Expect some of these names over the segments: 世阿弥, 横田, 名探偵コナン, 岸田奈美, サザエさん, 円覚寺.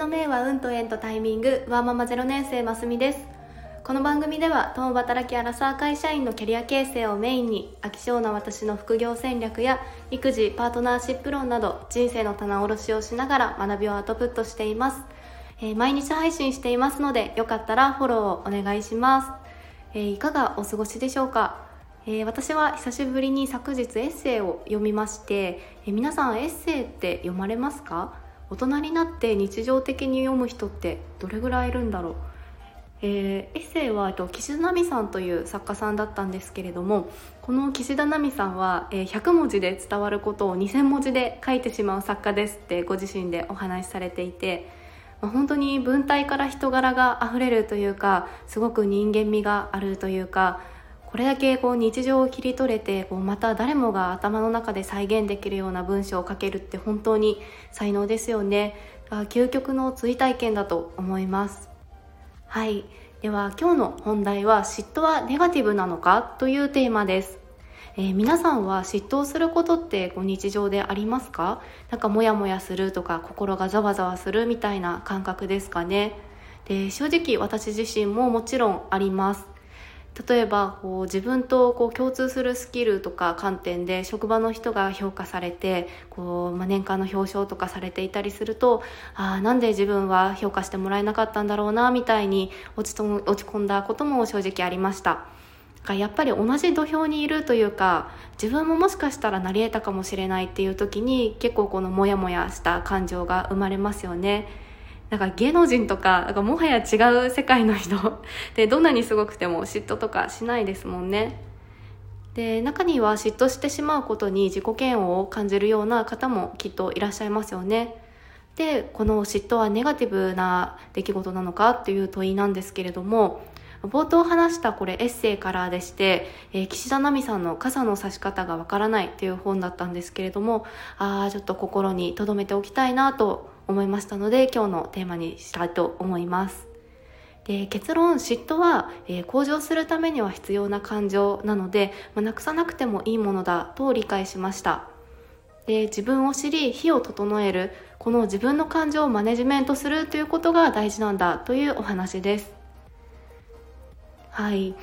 の命は運と縁とタイミング、ワーママ0年生ますみです。この番組では共働きアラサー会社員のキャリア形成をメインに、飽き性な私の副業戦略や育児、パートナーシップ論など人生の棚卸しをしながら学びをアウトプットしています。毎日配信していますので、よかったらフォローをお願いします。いかがお過ごしでしょうか。私は久しぶりに昨日エッセイを読みまして、皆さんエッセイって読まれますか？大人になって日常的に読む人ってどれぐらいいるんだろう。エッセイは岸田奈美さんという作家さんだったんですけれども、この岸田奈美さんは100文字で伝わることを2000文字で書いてしまう作家ですってご自身でお話しされていて、本当に文体から人柄があふれるというか、すごく人間味があるというか、これだけ日常を切り取れてまた誰もが頭の中で再現できるような文章を書けるって本当に才能ですよね。究極の追体験だと思います。はい、では今日の本題は、嫉妬はネガティブなのかというテーマです。皆さんは嫉妬することって日常でありますか？なんかモヤモヤするとか心がざわざわするみたいな感覚ですかね。で、正直私自身ももちろんあります。例えば自分と共通するスキルとか観点で職場の人が評価されて年間の表彰とかされていたりすると、なんで自分は評価してもらえなかったんだろうなみたいに落ち込んだことも正直ありました。やっぱり同じ土俵にいるというか、自分ももしかしたらなり得たかもしれないっていう時に結構モヤモヤした感情が生まれますよね。芸能人とか、もはや違う世界の人でどんなにすごくても嫉妬とかしないですもんね。で、中には嫉妬してしまうことに自己嫌悪を感じるような方もきっといらっしゃいますよね。で、この嫉妬はネガティブな出来事なのかという問いなんですけれども、冒頭話したこれエッセイからでして、岸田奈美さんの傘の差し方がわからないという本だったんですけれども、ちょっと心に留めておきたいなと思いましたので、今日のテーマにしたいと思います。で、結論、嫉妬は、向上するためには必要な感情なので、なくさなくてもいいものだと理解しました。で、自分を知り非を整える、この自分の感情をマネジメントするということが大事なんだというお話です。はい、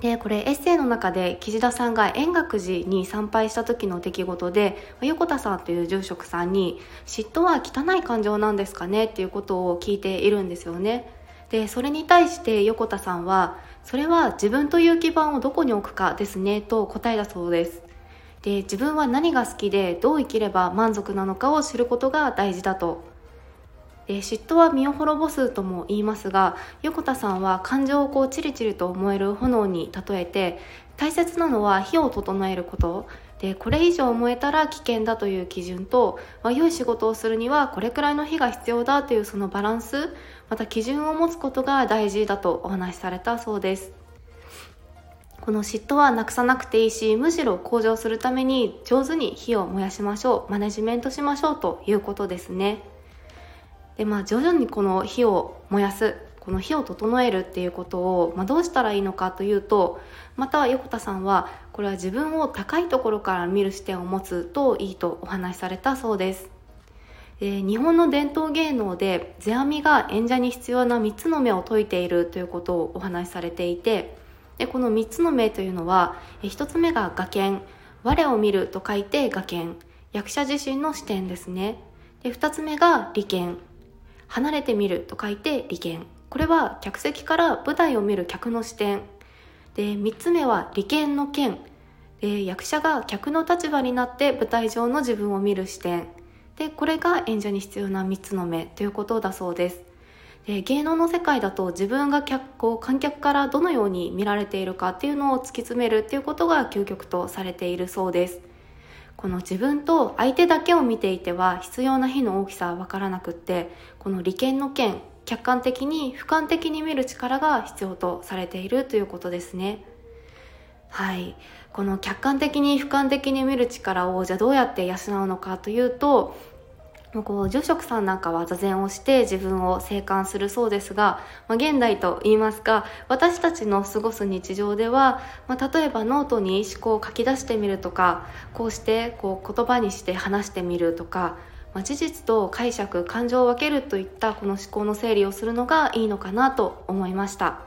でこれエッセイの中で岸田さんが円覚寺に参拝した時の出来事で、横田さんという住職さんに嫉妬は汚い感情なんですかねっていうことを聞いているんですよね。で、それに対して横田さんは、それは自分という基盤をどこに置くかですねと答えたそうです。で、自分は何が好きでどう生きれば満足なのかを知ることが大事だと。嫉妬は身を滅ぼすとも言いますが、横田さんは感情をチリチリと燃える炎に例えて、大切なのは火を整えることで、これ以上燃えたら危険だという基準と、良い仕事をするにはこれくらいの火が必要だというそのバランス、また基準を持つことが大事だとお話しされたそうです。この嫉妬はなくさなくていいし、むしろ向上するために上手に火を燃やしましょう、マネジメントしましょうということですね。で、徐々にこの火を燃やす、この火を整えるっていうことを、どうしたらいいのかというと、また横田さんはこれは自分を高いところから見る視点を持つといいとお話しされたそうです。日本の伝統芸能で世阿弥が演者に必要な3つの目を説いているということをお話しされていて、でこの3つの目というのは、1つ目が我見、我を見ると書いて我見、役者自身の視点ですね。で、2つ目が離見、離れて見ると書いて離見、これは客席から舞台を見る客の視点で、3つ目は離見の見で、役者が客の立場になって舞台上の自分を見る視点で、これが演者に必要な3つの目ということだそうです。で、芸能の世界だと自分が観客からどのように見られているかっていうのを突き詰めるっていうことが究極とされているそうです。この自分と相手だけを見ていては必要な火の大きさは分からなくって、この利見の見、客観的に俯瞰的に見る力が必要とされているということですね。はい、この客観的に俯瞰的に見る力を、じゃあどうやって養うのかというと、住職さんなんかは座禅をして自分を静観するそうですが、現代といいますか、私たちの過ごす日常では、例えばノートに思考を書き出してみるとか、こうして言葉にして話してみるとか、事実と解釈、感情を分けるといったこの思考の整理をするのがいいのかなと思いました。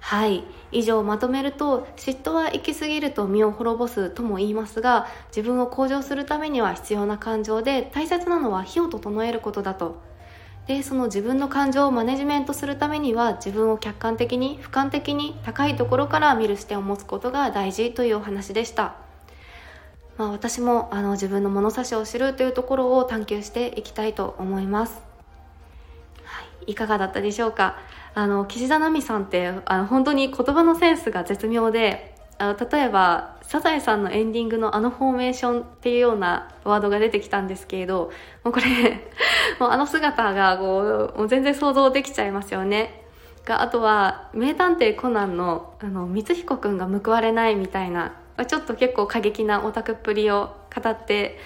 はい、以上まとめると、嫉妬は行き過ぎると身を滅ぼすとも言いますが、自分を向上するためには必要な感情で、大切なのは火を整えることだと。で、その自分の感情をマネジメントするためには、自分を客観的に、俯瞰的に、高いところから見る視点を持つことが大事というお話でした。私も自分の物差しを知るというところを探求していきたいと思います。はい、いかがだったでしょうか。岸田奈美さんって本当に言葉のセンスが絶妙で、例えばサザエさんのエンディングのフォーメーションっていうようなワードが出てきたんですけれど、もうこれもう姿がこうもう全然想像できちゃいますよね。あとは名探偵コナンの光彦くんが報われないみたいな、ちょっと結構過激なオタクっぷりを語って、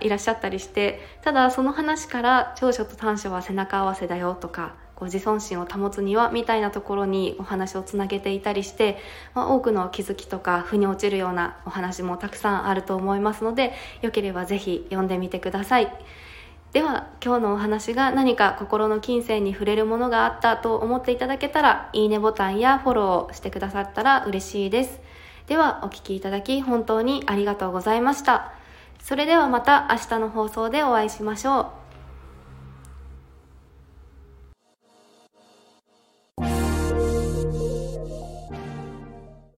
いらっしゃったりして、ただその話から長所と短所は背中合わせだよとか、自尊心を保つにはみたいなところにお話をつなげていたりして、多くの気づきとか腑に落ちるようなお話もたくさんあると思いますので、よければぜひ読んでみてください。では、今日のお話が何か心の金銭に触れるものがあったと思っていただけたら、いいねボタンやフォローをしてくださったら嬉しいです。では、お聞きいただき本当にありがとうございました。それではまた明日の放送でお会いしましょう。